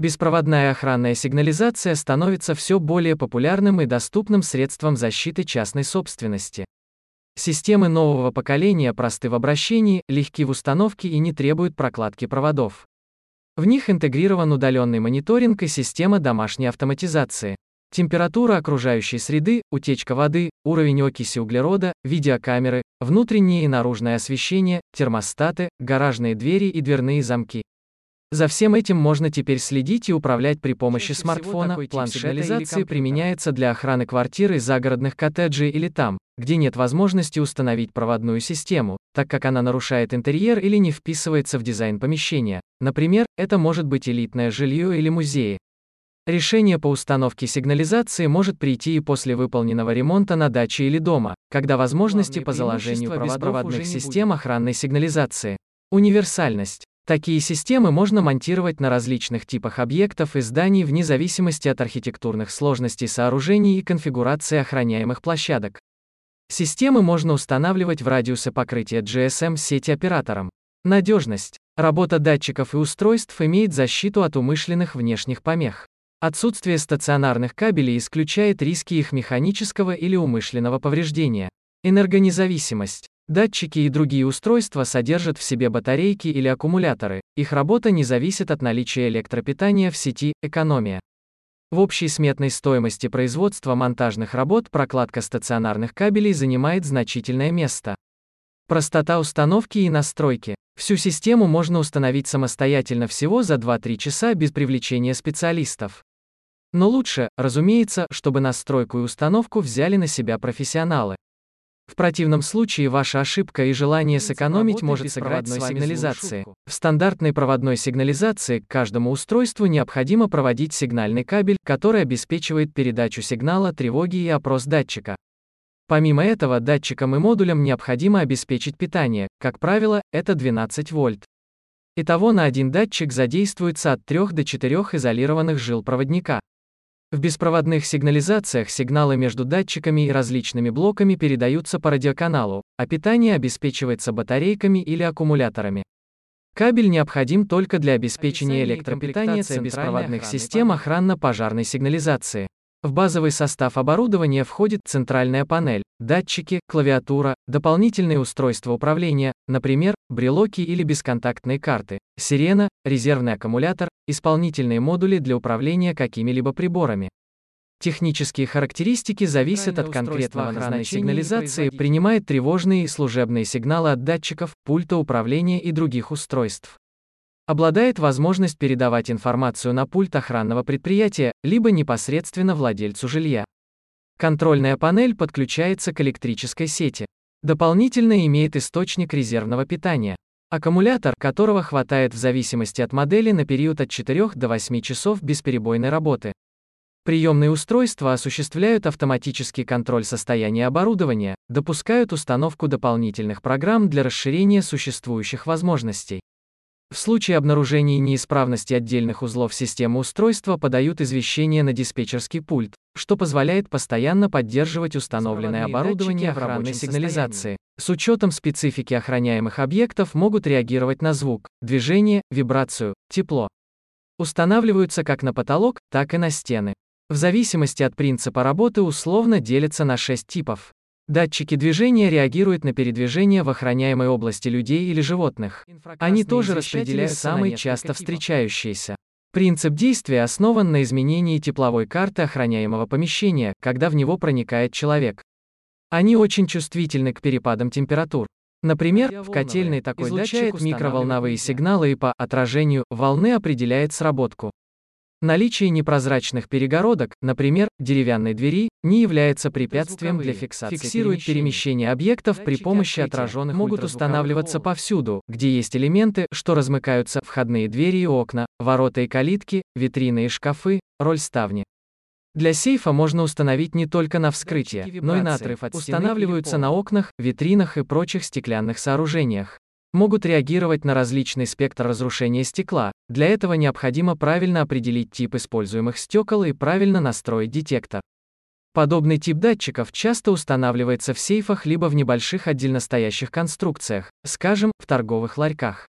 Беспроводная охранная сигнализация становится все более популярным и доступным средством защиты частной собственности. Системы нового поколения просты в обращении, легки в установке и не требуют прокладки проводов. В них интегрирован удаленный мониторинг и система домашней автоматизации. Температура окружающей среды, утечка воды, уровень окиси углерода, видеокамеры, внутреннее и наружное освещение, термостаты, гаражные двери и дверные замки. За всем этим можно теперь следить и управлять при помощи смартфона. План сигнализации применяется для охраны квартиры, загородных коттеджей или там, где нет возможности установить проводную систему, так как она нарушает интерьер или не вписывается в дизайн помещения. Например, это может быть элитное жилье или музеи. Решение по установке сигнализации может прийти и после выполненного ремонта на даче или дома, когда возможности по заложению беспроводных систем охранной сигнализации. Универсальность. Такие системы можно монтировать на различных типах объектов и зданий вне зависимости от архитектурных сложностей сооружений и конфигурации охраняемых площадок. Системы можно устанавливать в радиусы покрытия GSM сети оператором. Надежность. Работа датчиков и устройств имеет защиту от умышленных внешних помех. Отсутствие стационарных кабелей исключает риски их механического или умышленного повреждения. Энергонезависимость. Датчики и другие устройства содержат в себе батарейки или аккумуляторы, их работа не зависит от наличия электропитания в сети, экономия. В общей сметной стоимости производства монтажных работ прокладка стационарных кабелей занимает значительное место. Простота установки и настройки. Всю систему можно установить самостоятельно всего за 2-3 часа без привлечения специалистов. Но лучше, разумеется, чтобы настройку и установку взяли на себя профессионалы. В противном случае ваша ошибка и желание сэкономить может сыграть с вами злую шутку. В стандартной проводной сигнализации к каждому устройству необходимо проводить сигнальный кабель, который обеспечивает передачу сигнала тревоги и опрос датчика. Помимо этого, датчикам и модулям необходимо обеспечить питание, как правило, это 12 вольт. Итого на один датчик задействуется от 3 до 4 изолированных жил проводника. В беспроводных сигнализациях сигналы между датчиками и различными блоками передаются по радиоканалу, а питание обеспечивается батарейками или аккумуляторами. Кабель необходим только для обеспечения электропитания беспроводных систем охранно-пожарной сигнализации. В базовый состав оборудования входит центральная панель, датчики, клавиатура, дополнительные устройства управления, например, брелоки или бесконтактные карты, сирена, резервный аккумулятор, исполнительные модули для управления какими-либо приборами. Технические характеристики зависят от конкретного охранной сигнализации, принимает тревожные и служебные сигналы от датчиков, пульта управления и других устройств. Обладает возможность передавать информацию на пульт охранного предприятия, либо непосредственно владельцу жилья. Контрольная панель подключается к электрической сети. Дополнительно имеет источник резервного питания. Аккумулятор, которого хватает в зависимости от модели на период от 4 до 8 часов бесперебойной работы. Приемные устройства осуществляют автоматический контроль состояния оборудования, допускают установку дополнительных программ для расширения существующих возможностей. В случае обнаружения неисправности отдельных узлов системы устройства подают извещение на диспетчерский пульт, что позволяет постоянно поддерживать установленное оборудование охранной сигнализации. С учетом специфики охраняемых объектов могут реагировать на звук, движение, вибрацию, тепло. Устанавливаются как на потолок, так и на стены. В зависимости от принципа работы условно делятся на 6 типов. Датчики движения реагируют на передвижение в охраняемой области людей или животных. Они тоже распределяют самые часто встречающиеся. Принцип действия основан на изменении тепловой карты охраняемого помещения, когда в него проникает человек. Они очень чувствительны к перепадам температур. Например, в котельной такой датчик микроволновые сигналы и по отражению волны определяет сработку. Наличие непрозрачных перегородок, например, деревянной двери, не является препятствием для фиксации. Фиксирует перемещение объектов при помощи отраженных могут устанавливаться повсюду, где есть элементы, что размыкаются, входные двери и окна, ворота и калитки, витрины и шкафы, роль ставни. Для сейфа можно установить не только на вскрытие, но и на отрыв от стены. Устанавливаются на окнах, витринах и прочих стеклянных сооружениях. Могут реагировать на различный спектр разрушения стекла, для этого необходимо правильно определить тип используемых стекол и правильно настроить детектор. Подобный тип датчиков часто устанавливается в сейфах либо в небольших отдельно стоящих конструкциях, скажем, в торговых ларьках.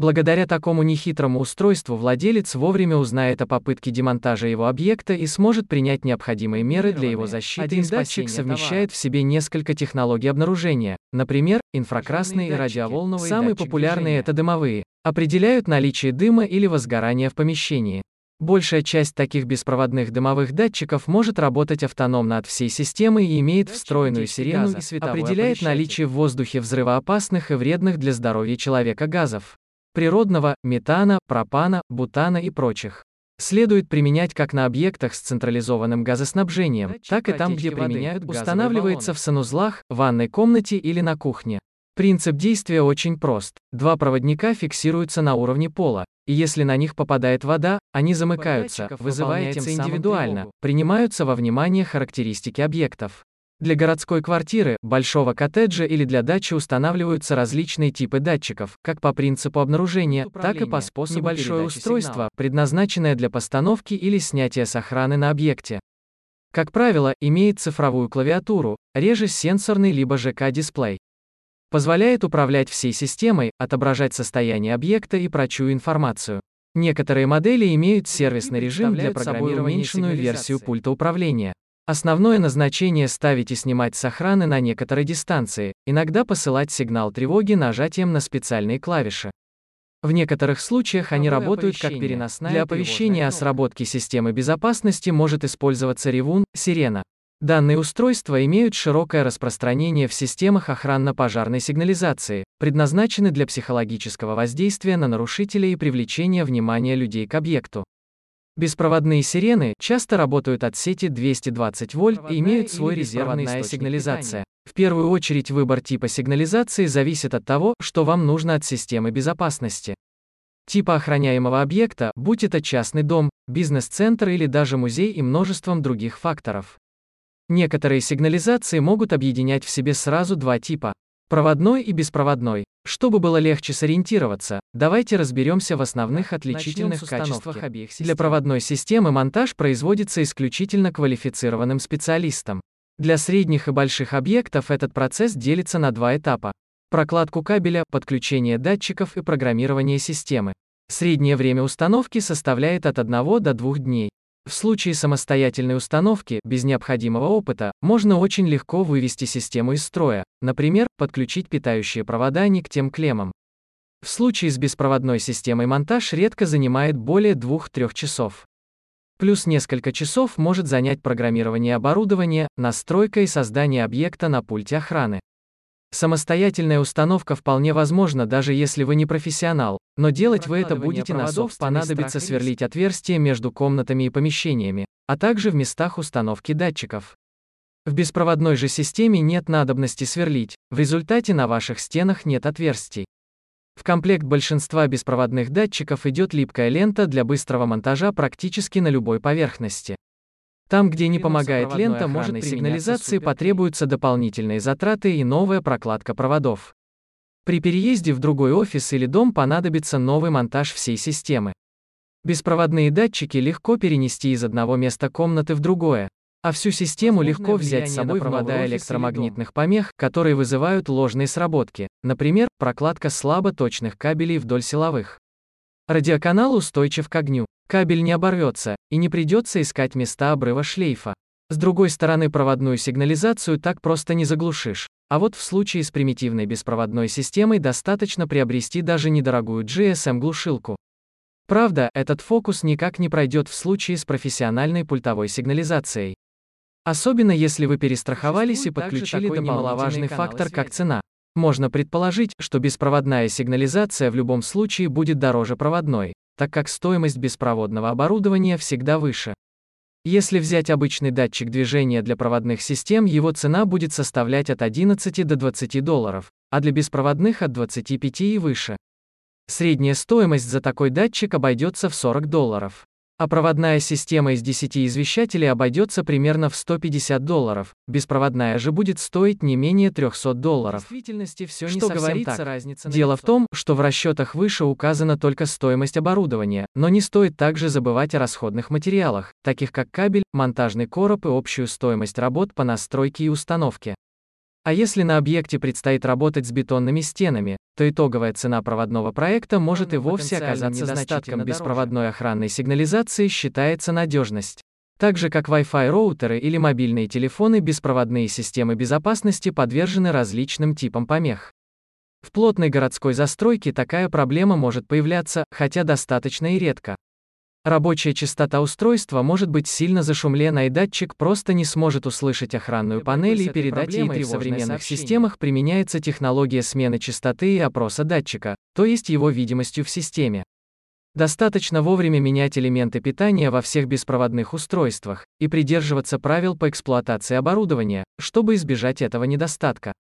Благодаря такому нехитрому устройству владелец вовремя узнает о попытке демонтажа его объекта и сможет принять необходимые меры для его защиты. Один датчик совмещает в себе несколько технологий обнаружения, например, инфракрасные и радиоволновые. Самые популярные — это дымовые, определяют наличие дыма или возгорания в помещении. Большая часть таких беспроводных дымовых датчиков может работать автономно от всей системы и имеет встроенную сирену, определяет наличие в воздухе взрывоопасных и вредных для здоровья человека газов. Природного, метана, пропана, бутана и прочих. Следует применять как на объектах с централизованным газоснабжением, так и там, где применяют газовые баллоны. Устанавливается в санузлах, ванной комнате или на кухне. Принцип действия очень прост. Два проводника фиксируются на уровне пола, и если на них попадает вода, они замыкаются, вызываются индивидуально, принимаются во внимание характеристики объектов. Для городской квартиры, большого коттеджа или для дачи устанавливаются различные типы датчиков, как по принципу обнаружения, так и по способу. Небольшое устройство, предназначенное для постановки или снятия с охраны на объекте. Как правило, имеет цифровую клавиатуру, реже сенсорный либо ЖК-дисплей. Позволяет управлять всей системой, отображать состояние объекта и прочую информацию. Некоторые модели имеют сервисный режим для программирования, уменьшенную версию пульта управления. Основное назначение — ставить и снимать с охраны на некоторой дистанции, иногда посылать сигнал тревоги нажатием на специальные клавиши. В некоторых случаях они работают как переносная. Для оповещения о сработке системы безопасности может использоваться ревун, сирена. Данные устройства имеют широкое распространение в системах охранно-пожарной сигнализации, предназначены для психологического воздействия на нарушителя и привлечения внимания людей к объекту. Беспроводные сирены часто работают от сети 220 вольт и имеют свой резервный сигнализация. В первую очередь выбор типа сигнализации зависит от того, что вам нужно от системы безопасности. Типа охраняемого объекта, будь это частный дом, бизнес-центр или даже музей, и множеством других факторов. Некоторые сигнализации могут объединять в себе сразу два типа – проводной и беспроводной. Чтобы было легче сориентироваться, давайте разберемся в основных отличительных качествах обеих систем. Для проводной системы монтаж производится исключительно квалифицированным специалистом. Для средних и больших объектов этот процесс делится на два этапа: прокладку кабеля, подключение датчиков и программирование системы. Среднее время установки составляет от 1 до 2 дней. В случае самостоятельной установки, без необходимого опыта, можно очень легко вывести систему из строя, например, подключить питающие провода не к тем клеммам. В случае с беспроводной системой монтаж редко занимает более 2-3 часов. Плюс несколько часов может занять программирование оборудования, настройка и создание объекта на пульте охраны. Самостоятельная установка вполне возможна, даже если вы не профессионал, но делать вы это будете на совесть. Понадобится сверлить отверстия между комнатами и помещениями, а также в местах установки датчиков. В беспроводной же системе нет надобности сверлить, в результате на ваших стенах нет отверстий. В комплект большинства беспроводных датчиков идет липкая лента для быстрого монтажа практически на любой поверхности. Там, где не помогает лента, может при сигнализации потребуются дополнительные затраты и новая прокладка проводов. При переезде в другой офис или дом понадобится новый монтаж всей системы. Беспроводные датчики легко перенести из одного места комнаты в другое, а всю систему легко взять с собой, впадая электромагнитных помех, которые вызывают ложные сработки, например, прокладка слаботочных кабелей вдоль силовых. Радиоканал устойчив к огню. Кабель не оборвется, и не придется искать места обрыва шлейфа. С другой стороны, проводную сигнализацию так просто не заглушишь. А вот в случае с примитивной беспроводной системой достаточно приобрести даже недорогую GSM-глушилку. Правда, этот фокус никак не пройдет в случае с профессиональной пультовой сигнализацией. Особенно если вы перестраховались и подключили немаловажный фактор, как цена. Можно предположить, что беспроводная сигнализация в любом случае будет дороже проводной, так как стоимость беспроводного оборудования всегда выше. Если взять обычный датчик движения для проводных систем, его цена будет составлять от 11 до 20 долларов, а для беспроводных от 25 и выше. Средняя стоимость за такой датчик обойдется в 40 долларов. А проводная система из 10 извещателей обойдется примерно в 150 долларов, беспроводная же будет стоить не менее 300 долларов. В действительности все не совсем так. Дело в том, что в расчетах выше указана только стоимость оборудования, но не стоит также забывать о расходных материалах, таких как кабель, монтажный короб и общую стоимость работ по настройке и установке. А если на объекте предстоит работать с бетонными стенами, то итоговая цена проводного проекта может и вовсе оказаться недостатком беспроводной охранной сигнализации, считается надежность. Так же как Wi-Fi роутеры или мобильные телефоны, беспроводные системы безопасности подвержены различным типам помех. В плотной городской застройке такая проблема может появляться, хотя достаточно и редко. Рабочая частота устройства может быть сильно зашумлена, и датчик просто не сможет услышать охранную панель и передать ей тревожное сообщение. В современных системах применяется технология смены частоты и опроса датчика, то есть его видимостью в системе. Достаточно вовремя менять элементы питания во всех беспроводных устройствах и придерживаться правил по эксплуатации оборудования, чтобы избежать этого недостатка.